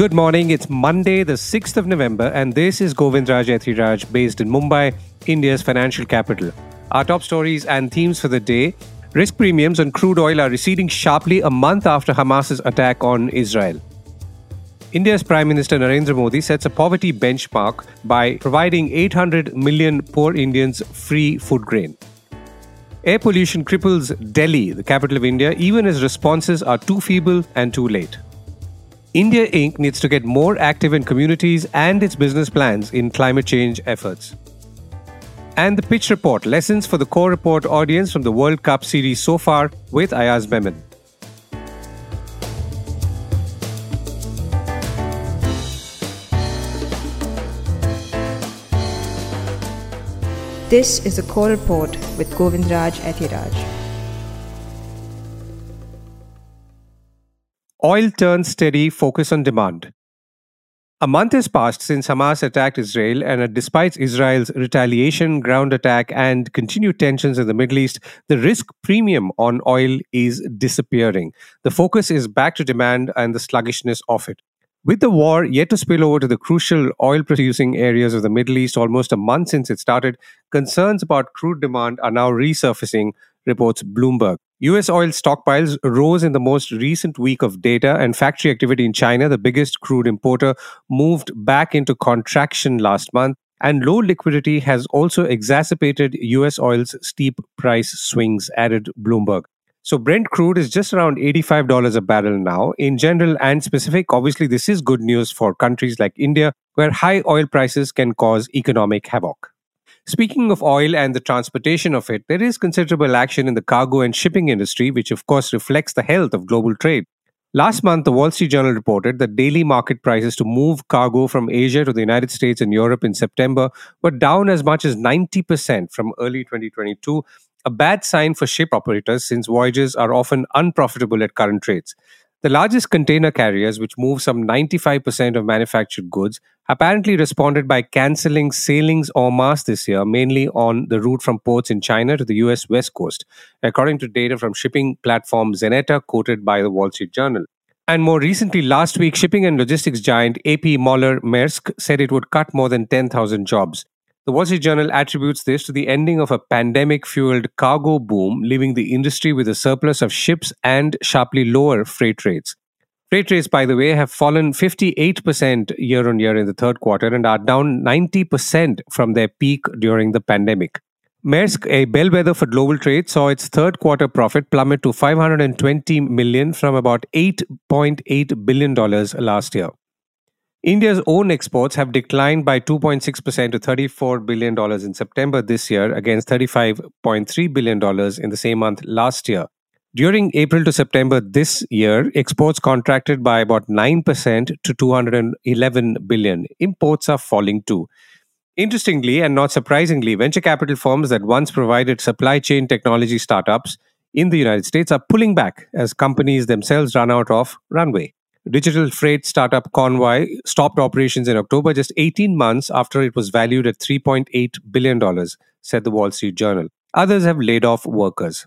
Good morning, it's Monday the 6th of November and this is Govindraj Ethiraj based in Mumbai, India's financial capital. Our top stories and themes for the day. Risk premiums on crude oil are receding sharply a month after Hamas's attack on Israel. India's Prime Minister Narendra Modi sets a poverty benchmark by providing 800 million poor Indians free food grain. Air pollution cripples Delhi, the capital of India, even as responses are too feeble and too late. India Inc. needs to get more active in communities and its business plans in climate change efforts. And the pitch report, lessons for the core report audience from the World Cup series so far with Ayaz Memon. This is the core report with Govindraj Ethiraj. Oil turns steady, focus on demand. A month has passed since Hamas attacked Israel, and despite Israel's retaliation, ground attack and continued tensions in the Middle East, the risk premium on oil is disappearing. The focus is back to demand and the sluggishness of it. With the war yet to spill over to the crucial oil-producing areas of the Middle East almost a month since it started, concerns about crude demand are now resurfacing, reports Bloomberg. US oil stockpiles rose in the most recent week of data, and factory activity in China, the biggest crude importer, moved back into contraction last month, and low liquidity has also exacerbated US oil's steep price swings, added Bloomberg. So Brent crude is just around $85 a barrel now. In general and specific, obviously this is good news for countries like India, where high oil prices can cause economic havoc. Speaking of oil and the transportation of it, there is considerable action in the cargo and shipping industry, which of course reflects the health of global trade. Last month, the Wall Street Journal reported that daily market prices to move cargo from Asia to the United States and Europe in September were down as much as 90% from early 2022, a bad sign for ship operators since voyages are often unprofitable at current rates. The largest container carriers, which move some 95% of manufactured goods, apparently responded by cancelling sailings en masse this year, mainly on the route from ports in China to the US West Coast, according to data from shipping platform Zeneta, quoted by the Wall Street Journal. And more recently, last week, shipping and logistics giant AP Moller Maersk said it would cut more than 10,000 jobs. The Wall Street Journal attributes this to the ending of a pandemic-fueled cargo boom, leaving the industry with a surplus of ships and sharply lower freight rates. Freight rates, by the way, have fallen 58% year-on-year in the third quarter and are down 90% from their peak during the pandemic. Maersk, a bellwether for global trade, saw its third-quarter profit plummet to $520 million from about $8.8 billion last year. India's own exports have declined by 2.6% to $34 billion in September this year against $35.3 billion in the same month last year. During April to September this year, exports contracted by about 9% to $211 billion. Imports are falling too. Interestingly and not surprisingly, venture capital firms that once provided supply chain technology startups in the United States are pulling back as companies themselves run out of runway. Digital freight startup Convey stopped operations in October, just 18 months after it was valued at $3.8 billion, said the Wall Street Journal. Others have laid off workers.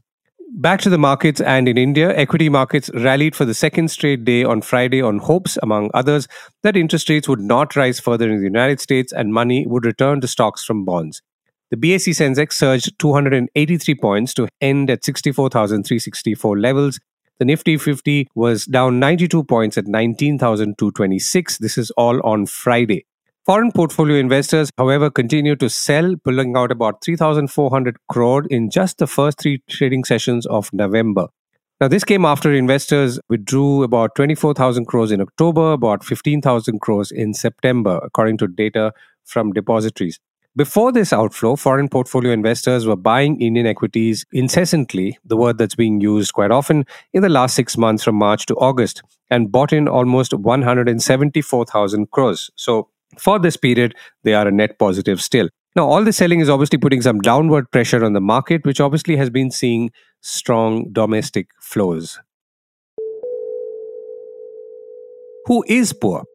Back to the markets and in India, equity markets rallied for the second straight day on Friday on hopes, among others, that interest rates would not rise further in the United States and money would return to stocks from bonds. The BSE Sensex surged 283 points to end at 64,364 levels. The Nifty 50 was down 92 points at 19,226. This is all on Friday. Foreign portfolio investors, however, continue to sell, pulling out about 3,400 crore in just the first three trading sessions of November. Now, this came after investors withdrew about 24,000 crores in October, about 15,000 crores in September, according to data from depositories. Before this outflow, foreign portfolio investors were buying Indian equities incessantly, the word that's being used quite often, in the last 6 months from March to August, and bought in almost 174,000 crores. So for this period, they are a net positive still. Now, all this selling is obviously putting some downward pressure on the market, which obviously has been seeing strong domestic flows. Who is poor?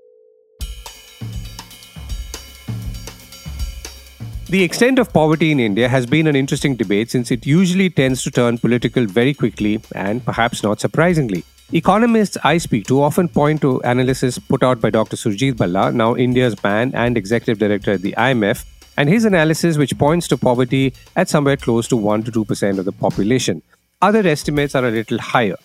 The extent of poverty in India has been an interesting debate since it usually tends to turn political very quickly and perhaps not surprisingly. Economists I speak to often point to analysis put out by Dr. Surjit Bhalla, now India's man and executive director at the IMF, and his analysis which points to poverty at somewhere close to 1 to 2% of the population. Other estimates are a little higher.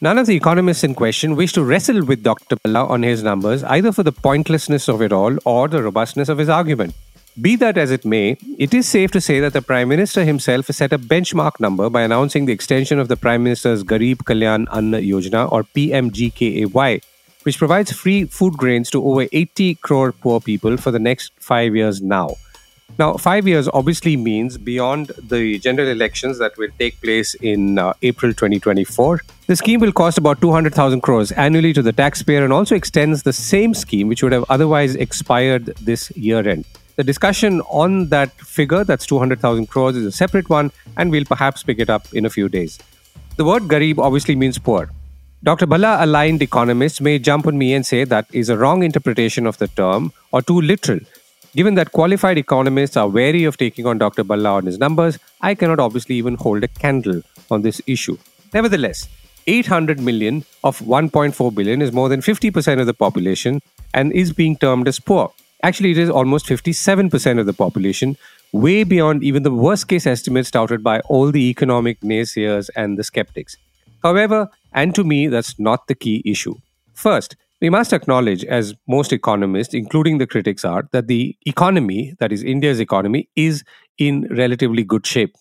None of the economists in question wish to wrestle with Dr. Bhalla on his numbers, either for the pointlessness of it all or the robustness of his argument. Be that as it may, it is safe to say that the Prime Minister himself set a benchmark number by announcing the extension of the Prime Minister's Garib Kalyan Ann Yojana, or PMGKAY, which provides free food grains to over 80 crore poor people for the next 5 years now. Now, 5 years obviously means beyond the general elections that will take place in April 2024. The scheme will cost about 200,000 crores annually to the taxpayer and also extends the same scheme which would have otherwise expired this year-end. The discussion on that figure, that's 200,000 crores, is a separate one, and we'll perhaps pick it up in a few days. The word Garib obviously means poor. Dr. Bhalla-aligned economists may jump on me and say that is a wrong interpretation of the term or too literal. Given that qualified economists are wary of taking on Dr. Bhalla on his numbers, I cannot obviously even hold a candle on this issue. Nevertheless, 800 million of 1.4 billion is more than 50% of the population and is being termed as poor. Actually, it is almost 57% of the population, way beyond even the worst-case estimates touted by all the economic naysayers and the skeptics. However, and to me, that's not the key issue. First, we must acknowledge, as most economists, including the critics are, that the economy, that is India's economy, is in relatively good shape.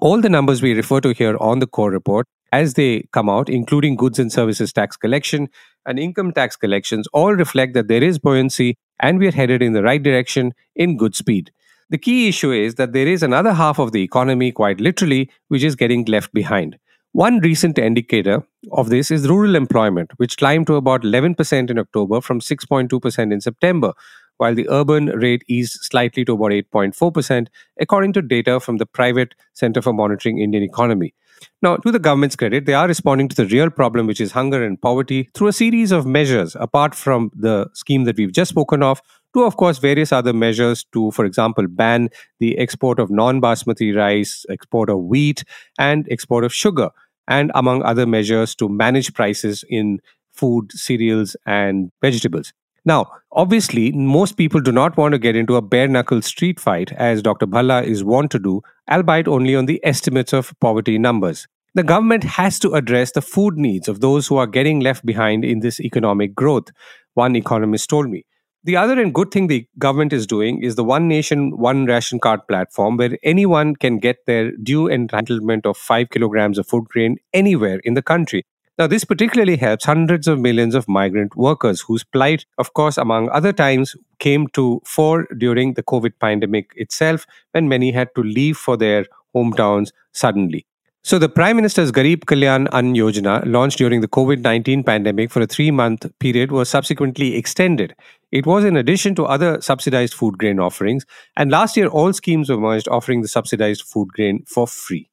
All the numbers we refer to here on the core report, as they come out, including goods and services tax collection and income tax collections, all reflect that there is buoyancy and we are headed in the right direction in good speed. The key issue is that there is another half of the economy, quite literally, which is getting left behind. One recent indicator of this is rural employment, which climbed to about 11% in October from 6.2% in September, while the urban rate eased slightly to about 8.4%, according to data from the private Centre for Monitoring Indian Economy. Now, to the government's credit, they are responding to the real problem, which is hunger and poverty, through a series of measures, apart from the scheme that we've just spoken of, to, of course, various other measures to, for example, ban the export of non-basmati rice, export of wheat, and export of sugar, and among other measures to manage prices in food, cereals, and vegetables. Now, obviously, most people do not want to get into a bare-knuckle street fight, as Dr. Bhalla is wont to do, albeit only on the estimates of poverty numbers. The government has to address the food needs of those who are getting left behind in this economic growth, one economist told me. The other and good thing the government is doing is the One Nation, One Ration Card platform, where anyone can get their due entitlement of 5 kilograms of food grain anywhere in the country. Now, this particularly helps hundreds of millions of migrant workers whose plight, of course, among other times, came to fore during the COVID pandemic itself, when many had to leave for their hometowns suddenly. So the Prime Minister's Garib Kalyan Ann Yojana, launched during the COVID-19 pandemic for a 3-month period, was subsequently extended. It was in addition to other subsidized food grain offerings, and last year all schemes were merged offering the subsidized food grain for free.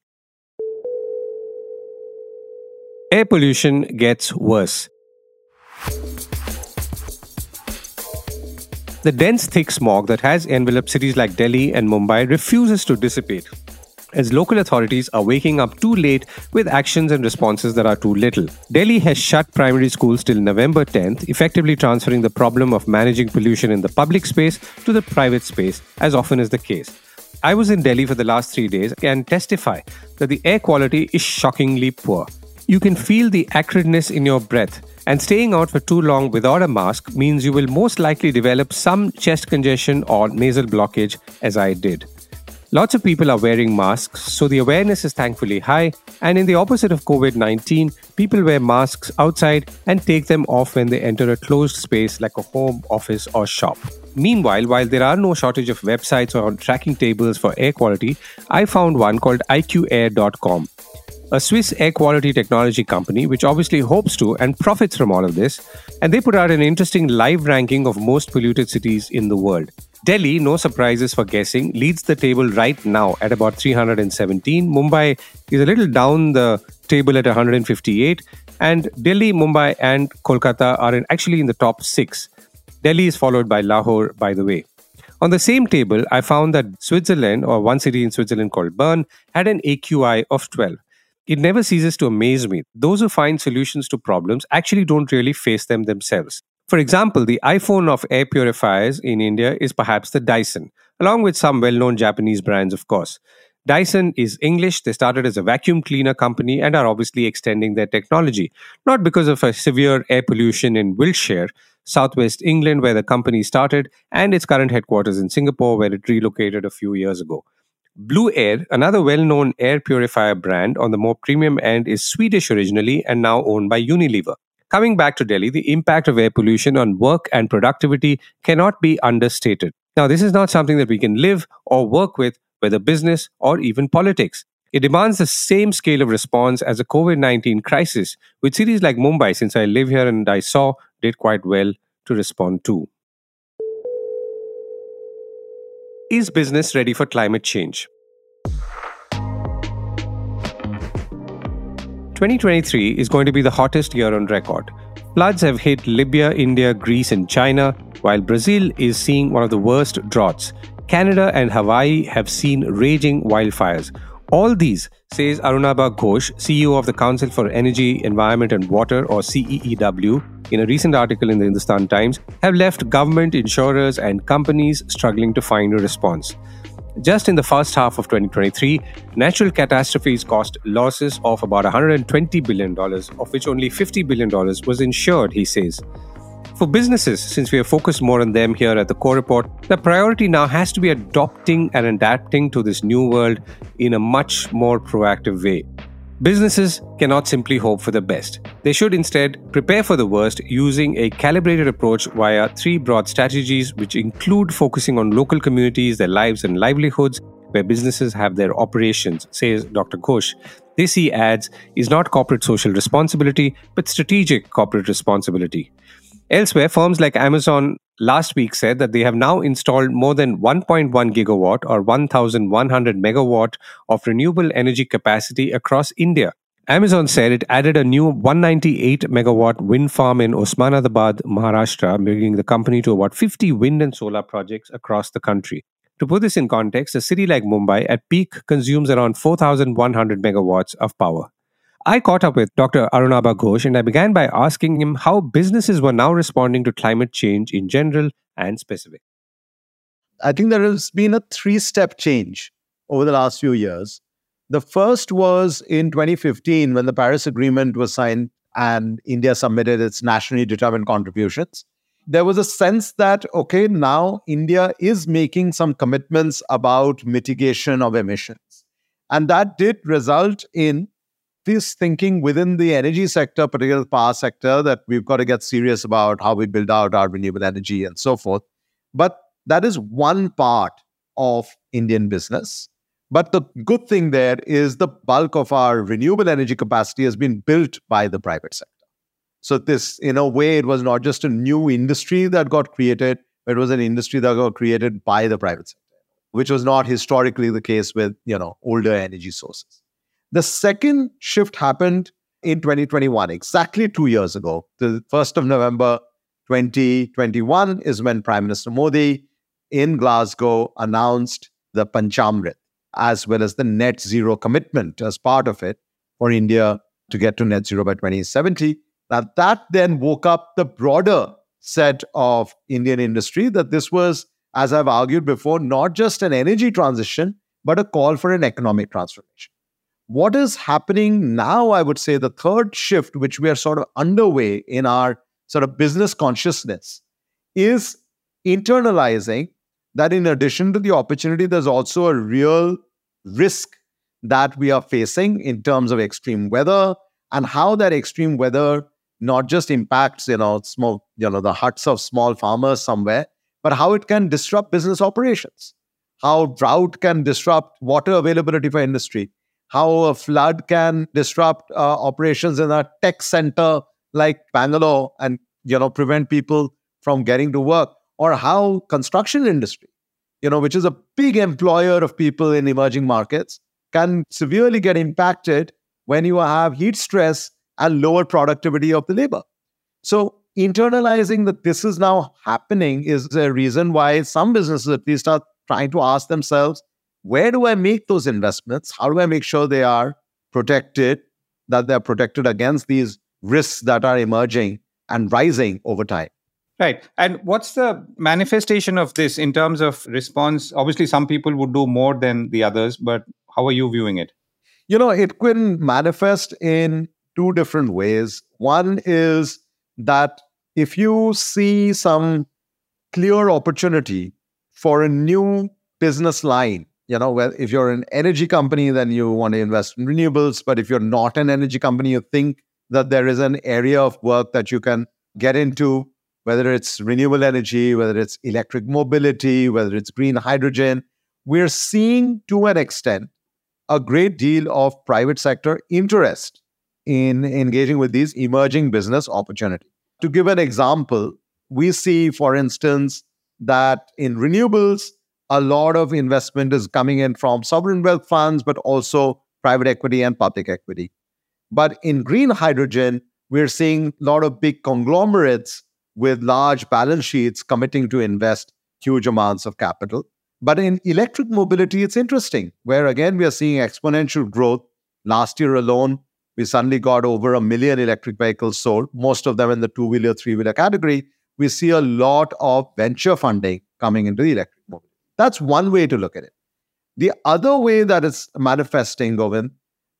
Air pollution gets worse. The dense thick smog that has enveloped cities like Delhi and Mumbai refuses to dissipate, as local authorities are waking up too late with actions and responses that are too little. Delhi has shut primary schools till November 10th, effectively transferring the problem of managing pollution in the public space to the private space, as often is the case. I was in Delhi for the last 3 days and testify that the air quality is shockingly poor. You can feel the acridness in your breath, and staying out for too long without a mask means you will most likely develop some chest congestion or nasal blockage, as I did. Lots of people are wearing masks, so the awareness is thankfully high, and in the opposite of COVID-19, people wear masks outside and take them off when they enter a closed space like a home, office or shop. Meanwhile, while there are no shortage of websites or tracking tables for air quality, I found one called IQAir.com, a Swiss air quality technology company which obviously hopes to and profits from all of this, and they put out an interesting live ranking of most polluted cities in the world. Delhi, no surprises for guessing, leads the table right now at about 317. Mumbai is a little down the table at 158. And Delhi, Mumbai and Kolkata are actually in the top 6. Delhi is followed by Lahore, by the way. On the same table, I found that Switzerland, or one city in Switzerland called Bern, had an AQI of 12. It never ceases to amaze me. Those who find solutions to problems actually don't really face them themselves. For example, the iPhone of air purifiers in India is perhaps the Dyson, along with some well-known Japanese brands, of course. Dyson is English. They started as a vacuum cleaner company and are obviously extending their technology, not because of a severe air pollution in Wiltshire, southwest England, where the company started, and its current headquarters in Singapore, where it relocated a few years ago. Blue Air, another well-known air purifier brand on the more premium end, is Swedish originally and now owned by Unilever. Coming back to Delhi, the impact of air pollution on work and productivity cannot be understated. Now, this is not something that we can live or work with, whether business or even politics. It demands the same scale of response as the COVID-19 crisis, which cities like Mumbai, since I live here and I saw, did quite well to respond to. Is business ready for climate change? 2023 is going to be the hottest year on record. Floods have hit Libya, India, Greece, and China, while Brazil is seeing one of the worst droughts. Canada and Hawaii have seen raging wildfires. All these, says Arunabha Ghosh, CEO of the Council for Energy, Environment and Water, or CEEW, in a recent article in the Hindustan Times, have left government, insurers and companies struggling to find a response. Just in the first half of 2023, natural catastrophes caused losses of about $120 billion, of which only $50 billion was insured, he says. For businesses, since we are focused more on them here at the Core Report, the priority now has to be adopting and adapting to this new world in a much more proactive way. Businesses cannot simply hope for the best. They should instead prepare for the worst using a calibrated approach via three broad strategies, which include focusing on local communities, their lives and livelihoods, where businesses have their operations, says Dr. Ghosh. This, he adds, is not corporate social responsibility, but strategic corporate responsibility. Elsewhere, firms like Amazon last week said that they have now installed more than 1.1 gigawatt or 1,100 megawatt of renewable energy capacity across India. Amazon said it added a new 198 megawatt wind farm in Osmanabad, Maharashtra, bringing the company to about 50 wind and solar projects across the country. To put this in context, a city like Mumbai at peak consumes around 4,100 megawatts of power. I caught up with Dr. Arunabha Ghosh and I began by asking him how businesses were now responding to climate change in general and specific. I think there has been a three-step change over the last few years. The first was in 2015 when the Paris Agreement was signed and India submitted its nationally determined contributions. There was a sense that, okay, now India is making some commitments about mitigation of emissions. And that did result in this thinking within the energy sector, particularly the power sector, that we've got to get serious about how we build out our renewable energy and so forth. But that is one part of Indian business. But the good thing there is the bulk of our renewable energy capacity has been built by the private sector. So this, in a way, it was not just a new industry that got created, but it was an industry that got created by the private sector, which was not historically the case with, older energy sources. The second shift happened in 2021, exactly 2 years ago. The 1st of November 2021 is when Prime Minister Modi in Glasgow announced the Panchamrit, as well as the net zero commitment as part of it for India to get to net zero by 2070. Now, that then woke up the broader set of Indian industry that this was, as I've argued before, not just an energy transition, but a call for an economic transformation. What is happening now, I would say the third shift, which we are sort of underway in our sort of business consciousness, is internalizing that in addition to the opportunity, there's also a real risk that we are facing in terms of extreme weather and how that extreme weather not just impacts, the huts of small farmers somewhere, but how it can disrupt business operations, how drought can disrupt water availability for industry, how a flood can disrupt operations in a tech center like Bangalore and prevent people from getting to work, or how construction industry, which is a big employer of people in emerging markets, can severely get impacted when you have heat stress and lower productivity of the labor. So internalizing that this is now happening is the reason why some businesses at least are trying to ask themselves, where do I make those investments? How do I make sure they are protected, that they're protected against these risks that are emerging and rising over time. Right. And what's the manifestation of this in terms of response? Obviously, some people would do more than the others, but how are you viewing it? You know, it can manifest in two different ways. One is that if you see some clear opportunity for a new business line, you know, well, if you're an energy company, then you want to invest in renewables. But if you're not an energy company, you think that there is an area of work that you can get into, whether it's renewable energy, whether it's electric mobility, whether it's green hydrogen. We're seeing, to an extent, a great deal of private sector interest in engaging with these emerging business opportunities. To give an example, we see, for instance, that in renewables, a lot of investment is coming in from sovereign wealth funds, but also private equity and public equity. But in green hydrogen, we're seeing a lot of big conglomerates with large balance sheets committing to invest huge amounts of capital. But in electric mobility, it's interesting, where again, we are seeing exponential growth. Last year alone, we suddenly got over 1 million electric vehicles sold, most of them in the two-wheeler, three-wheeler category. We see a lot of venture funding coming into the electric mobility. That's one way to look at it. The other way that it's manifesting, Govind,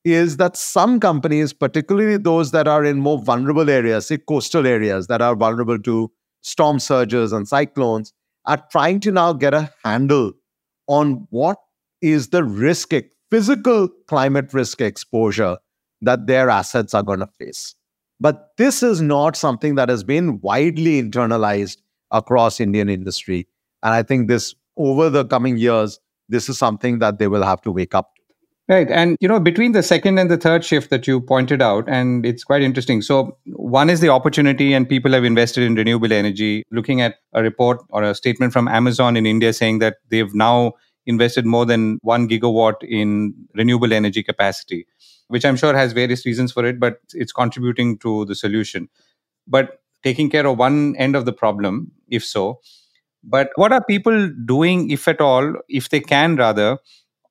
is that some companies, particularly those that are in more vulnerable areas, say coastal areas that are vulnerable to storm surges and cyclones, are trying to now get a handle on what is the risk, physical climate risk exposure that their assets are going to face. But this is not something that has been widely internalized across Indian industry. And I think this, over the coming years, this is something that they will have to wake up to. Right. And, you know, between the second and the third shift that you pointed out, and it's quite interesting. So one is the opportunity, and people have invested in renewable energy. Looking at a report or a statement from Amazon in India saying that they've now invested more than 1 gigawatt in renewable energy capacity, which I'm sure has various reasons for it, but it's contributing to the solution. But taking care of one end of the problem, if so. But what are people doing, if at all, if they can rather,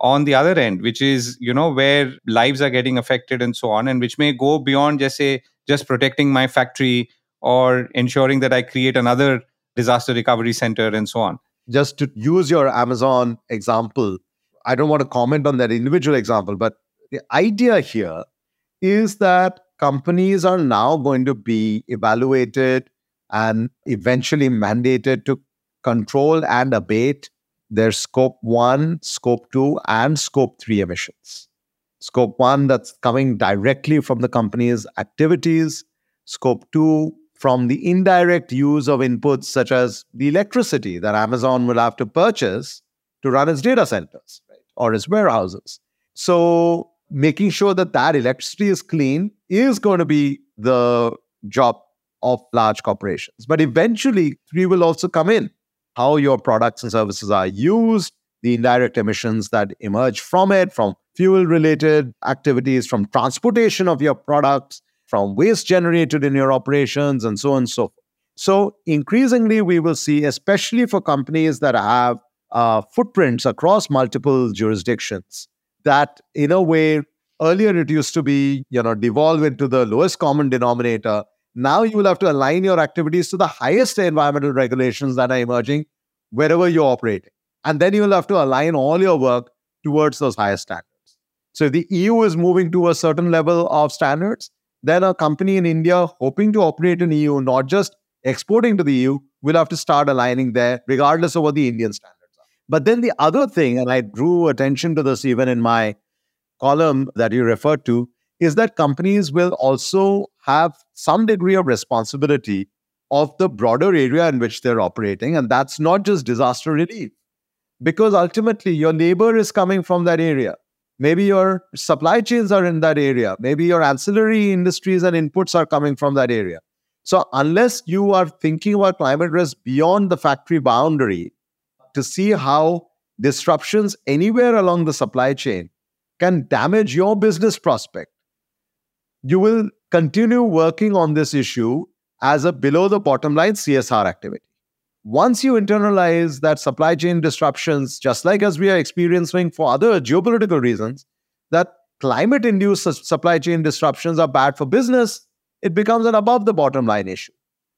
on the other end, which is, you know, where lives are getting affected and so on, and which may go beyond just say, just protecting my factory or ensuring that I create another disaster recovery center and so on. Just to use your Amazon example, I don't want to comment on that individual example, but the idea here is that companies are now going to be evaluated and eventually mandated to control and abate their Scope 1, Scope 2, and Scope 3 emissions. Scope 1, that's coming directly from the company's activities. Scope 2, from the indirect use of inputs such as the electricity that Amazon will have to purchase to run its data centers, right, or its warehouses. So making sure that that electricity is clean is going to be the job of large corporations. But eventually, 3 will also come in. How your products and services are used, the indirect emissions that emerge from it, from fuel-related activities, from transportation of your products, from waste generated in your operations, and so on and so forth. So increasingly, we will see, especially for companies that have footprints across multiple jurisdictions, that in a way, earlier it used to be, you know, devolve into the lowest common denominator. Now you will have to align your activities to the highest environmental regulations that are emerging wherever you're operating. And then you will have to align all your work towards those higher standards. So if the EU is moving to a certain level of standards, then a company in India hoping to operate in EU, not just exporting to the EU, will have to start aligning there regardless of what the Indian standards are. But then the other thing, and I drew attention to this even in my column that you referred to, is that companies will also have some degree of responsibility of the broader area in which they're operating. And that's not just disaster relief, because ultimately your labor is coming from that area. Maybe your supply chains are in that area. Maybe your ancillary industries and inputs are coming from that area. So unless you are thinking about climate risk beyond the factory boundary to see how disruptions anywhere along the supply chain can damage your business prospect, you will continue working on this issue as a below the bottom line CSR activity. Once you internalize that supply chain disruptions, just like as we are experiencing for other geopolitical reasons, that climate-induced supply chain disruptions are bad for business, it becomes an above-the-bottom-line issue.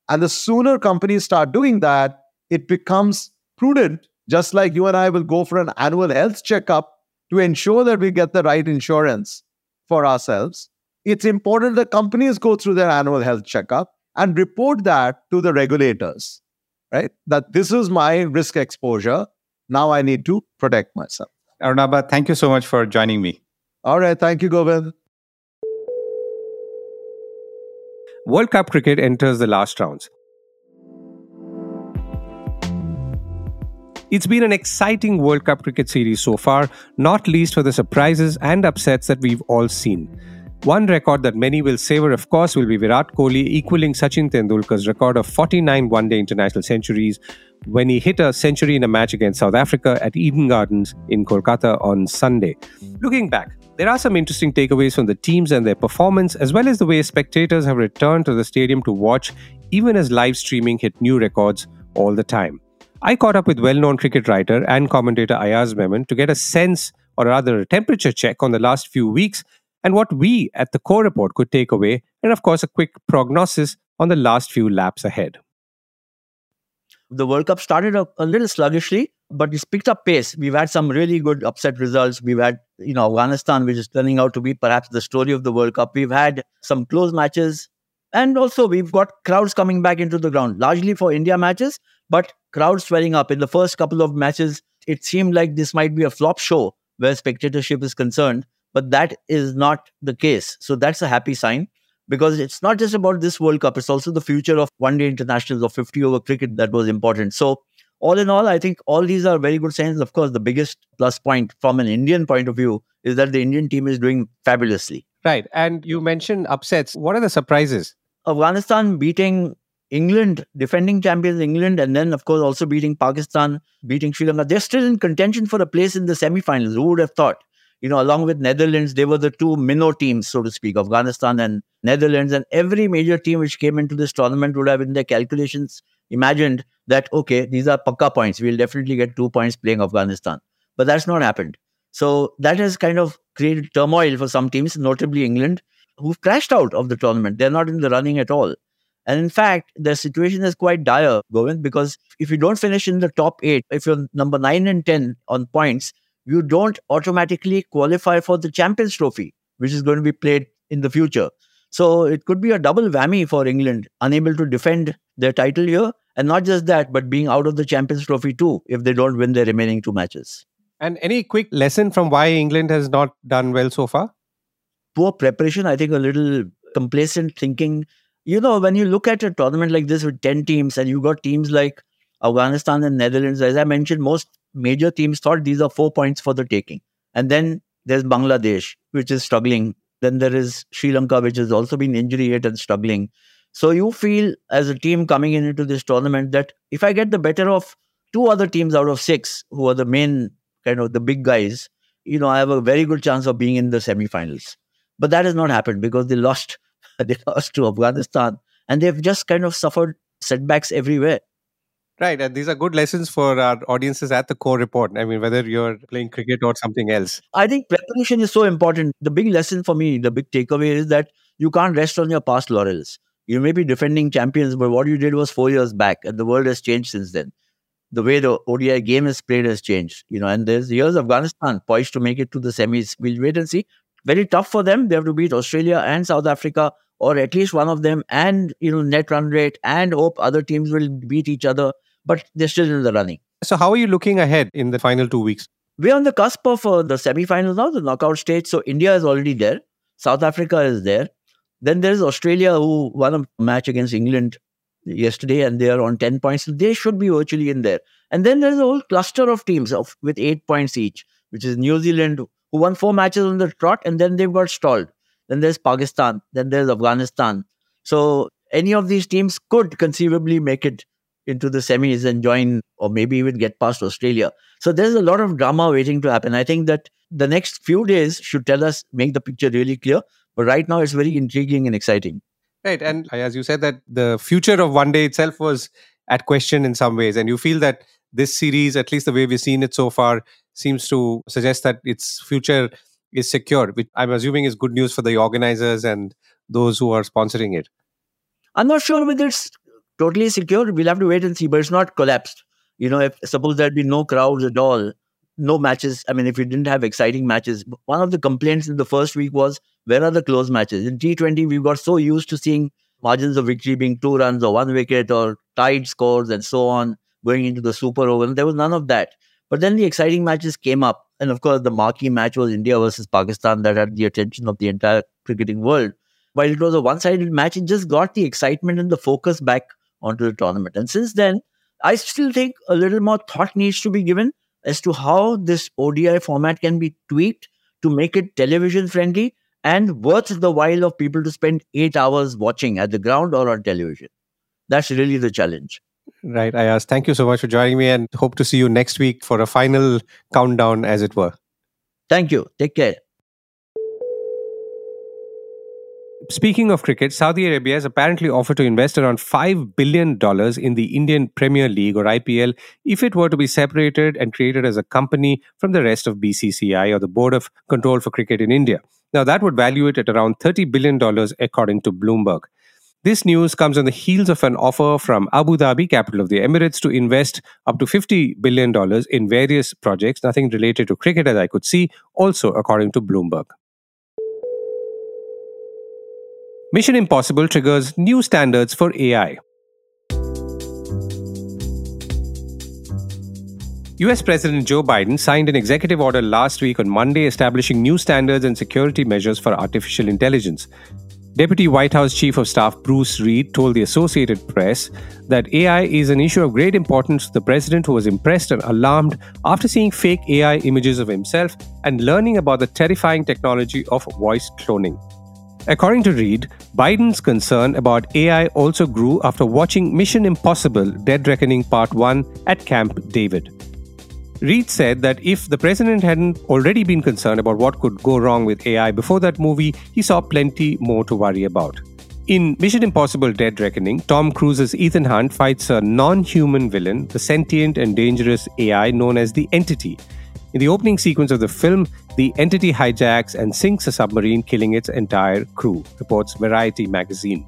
And the sooner companies start doing that, it becomes prudent, just like you and I will go for an annual health checkup to ensure that we get the right insurance for ourselves. It's important that companies go through their annual health checkup and report that to the regulators, right? That this is my risk exposure. Now I need to protect myself. Arunabha, thank you so much for joining me. All right. Thank you, Govind. World Cup cricket enters the last rounds. It's been an exciting World Cup cricket series so far, not least for the surprises and upsets that we've all seen. One record that many will savour, of course, will be Virat Kohli equaling Sachin Tendulkar's record of 49 one-day international centuries when he hit a century in a match against South Africa at Eden Gardens in Kolkata on Sunday. Looking back, there are some interesting takeaways from the teams and their performance, as well as the way spectators have returned to the stadium to watch, even as live streaming hit new records all the time. I caught up with well-known cricket writer and commentator Ayaz Memon to get a sense, or rather a temperature check, on the last few weeks and what we at the Core Report could take away, and of course a quick prognosis on the last few laps ahead. The World Cup started a little sluggishly, but it's picked up pace. We've had some really good upset results. We've had, Afghanistan, which is turning out to be perhaps the story of the World Cup. We've had some close matches, and also we've got crowds coming back into the ground, largely for India matches, but crowds swelling up. In the first couple of matches, it seemed like this might be a flop show where spectatorship is concerned. But that is not the case. So that's a happy sign, because it's not just about this World Cup. It's also the future of one-day internationals or 50-over cricket that was important. So all in all, I think all these are very good signs. Of course, the biggest plus point from an Indian point of view is that the Indian team is doing fabulously. Right. And you mentioned upsets. What are the surprises? Afghanistan beating England, defending champions England, and then, of course, also beating Pakistan, beating Sri Lanka. They're still in contention for a place in the semi-finals. Who would have thought? Along with Netherlands, they were the two minnow teams, so to speak, Afghanistan and Netherlands. And every major team which came into this tournament would have in their calculations imagined that, okay, these are pakka points. We'll definitely get 2 points playing Afghanistan. But that's not happened. So that has kind of created turmoil for some teams, notably England, who've crashed out of the tournament. They're not in the running at all. And in fact, their situation is quite dire, Govind, because if you don't finish in the top 8, if you're number 9 and 10 on points, you don't automatically qualify for the Champions Trophy, which is going to be played in the future. So it could be a double whammy for England, unable to defend their title here. And not just that, but being out of the Champions Trophy too, if they don't win their remaining 2 matches. And any quick lesson from why England has not done well so far? Poor preparation, I think a little complacent thinking. When you look at a tournament like this with 10 teams and you've got teams like Afghanistan and Netherlands, as I mentioned, most major teams thought these are 4 points for the taking. And then there's Bangladesh, which is struggling. Then there is Sri Lanka, which has also been injury-hit and struggling. So you feel as a team coming into this tournament that if I get the better of 2 other teams out of 6, who are the main, the big guys, I have a very good chance of being in the semifinals. But that has not happened because they lost. They lost to Afghanistan. And they've just suffered setbacks everywhere. Right, and these are good lessons for our audiences at the Core Report. I mean, whether you're playing cricket or something else. I think preparation is so important. The big lesson for me, the big takeaway is that you can't rest on your past laurels. You may be defending champions, but what you did was 4 years back, and the world has changed since then. The way the ODI game is played has changed, and here's Afghanistan poised to make it to the semis. We'll wait and see. Very tough for them. They have to beat Australia and South Africa, or at least one of them, and, net run rate, and hope other teams will beat each other. But they're still in the running. So how are you looking ahead in the final 2 weeks? We're on the cusp of the semi-finals now, the knockout stage. So India is already there. South Africa is there. Then there's Australia, who won a match against England yesterday, and they are on 10 points. So they should be virtually in there. And then there's a whole cluster of teams with 8 points each, which is New Zealand, who won 4 matches on the trot, and then they've got stalled. Then there's Pakistan. Then there's Afghanistan. So any of these teams could conceivably make it into the semis and join, or maybe even get past Australia. So there's a lot of drama waiting to happen. I think that the next few days should tell us, make the picture really clear. But right now, it's very intriguing and exciting. Right. And as you said, that the future of one day itself was at question in some ways. And you feel that this series, at least the way we've seen it so far, seems to suggest that its future is secured, which I'm assuming is good news for the organizers and those who are sponsoring it. I'm not sure whether it's totally secured. We'll have to wait and see, but it's not collapsed. You know, if suppose there'd be no crowds at all, no matches. I mean, if you didn't have exciting matches, one of the complaints in the first week was, where are the close matches? In T20, we got so used to seeing margins of victory being 2 runs or 1 wicket or tied scores and so on, going into the super over. And there was none of that. But then the exciting matches came up. And of course, the marquee match was India versus Pakistan that had the attention of the entire cricketing world. While it was a one-sided match, it just got the excitement and the focus back onto the tournament. And since then, I still think a little more thought needs to be given as to how this ODI format can be tweaked to make it television-friendly and worth the while of people to spend 8 hours watching at the ground or on television. That's really the challenge. Right, Ayaz. Thank you so much for joining me and hope to see you next week for a final countdown, as it were. Thank you. Take care. Speaking of cricket, Saudi Arabia has apparently offered to invest around $5 billion in the Indian Premier League or IPL if it were to be separated and created as a company from the rest of BCCI or the Board of Control for Cricket in India. Now, that would value it at around $30 billion, according to Bloomberg. This news comes on the heels of an offer from Abu Dhabi, capital of the Emirates, to invest up to $50 billion in various projects, nothing related to cricket as I could see, also according to Bloomberg. Mission Impossible triggers new standards for AI. US President Joe Biden signed an executive order last week on Monday establishing new standards and security measures for artificial intelligence. Deputy White House Chief of Staff Bruce Reed told the Associated Press that AI is an issue of great importance to the president, who was impressed and alarmed after seeing fake AI images of himself and learning about the terrifying technology of voice cloning. According to Reed, Biden's concern about AI also grew after watching Mission Impossible: Dead Reckoning Part 1 at Camp David. Reed said that if the president hadn't already been concerned about what could go wrong with AI before that movie, he saw plenty more to worry about. In Mission Impossible: Dead Reckoning, Tom Cruise's Ethan Hunt fights a non-human villain, the sentient and dangerous AI known as the Entity. In the opening sequence of the film, the Entity hijacks and sinks a submarine, killing its entire crew, reports Variety magazine.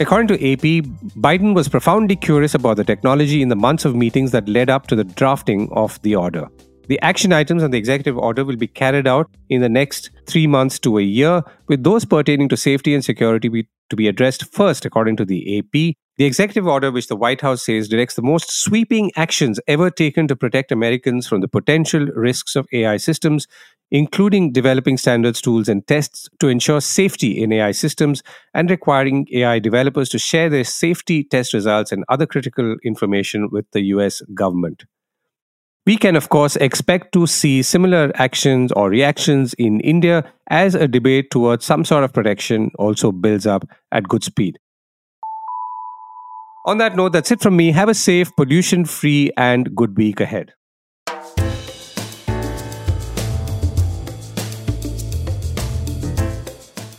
According to AP, Biden was profoundly curious about the technology in the months of meetings that led up to the drafting of the order. The action items on the executive order will be carried out in the next 3 months to a year, with those pertaining to safety and security to be addressed first, according to the AP. The executive order, which the White House says directs the most sweeping actions ever taken to protect Americans from the potential risks of AI systems, including developing standards, tools, and tests to ensure safety in AI systems and requiring AI developers to share their safety test results and other critical information with the US government. We can, of course, expect to see similar actions or reactions in India as a debate towards some sort of protection also builds up at good speed. On that note, that's it from me. Have a safe, pollution-free, and good week ahead.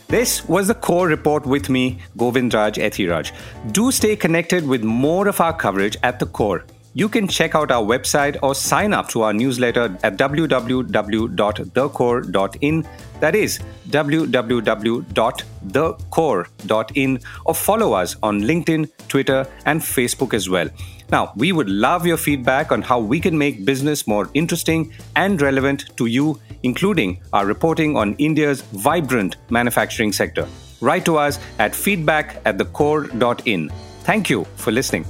This was the Core Report with me, Govindraj Ethiraj. Do stay connected with more of our coverage at the Core. You can check out our website or sign up to our newsletter at www.thecore.in. That is www.thecore.in, or follow us on LinkedIn, Twitter, and Facebook as well. Now, we would love your feedback on how we can make business more interesting and relevant to you, including our reporting on India's vibrant manufacturing sector. Write to us at feedback@thecore.in. Thank you for listening.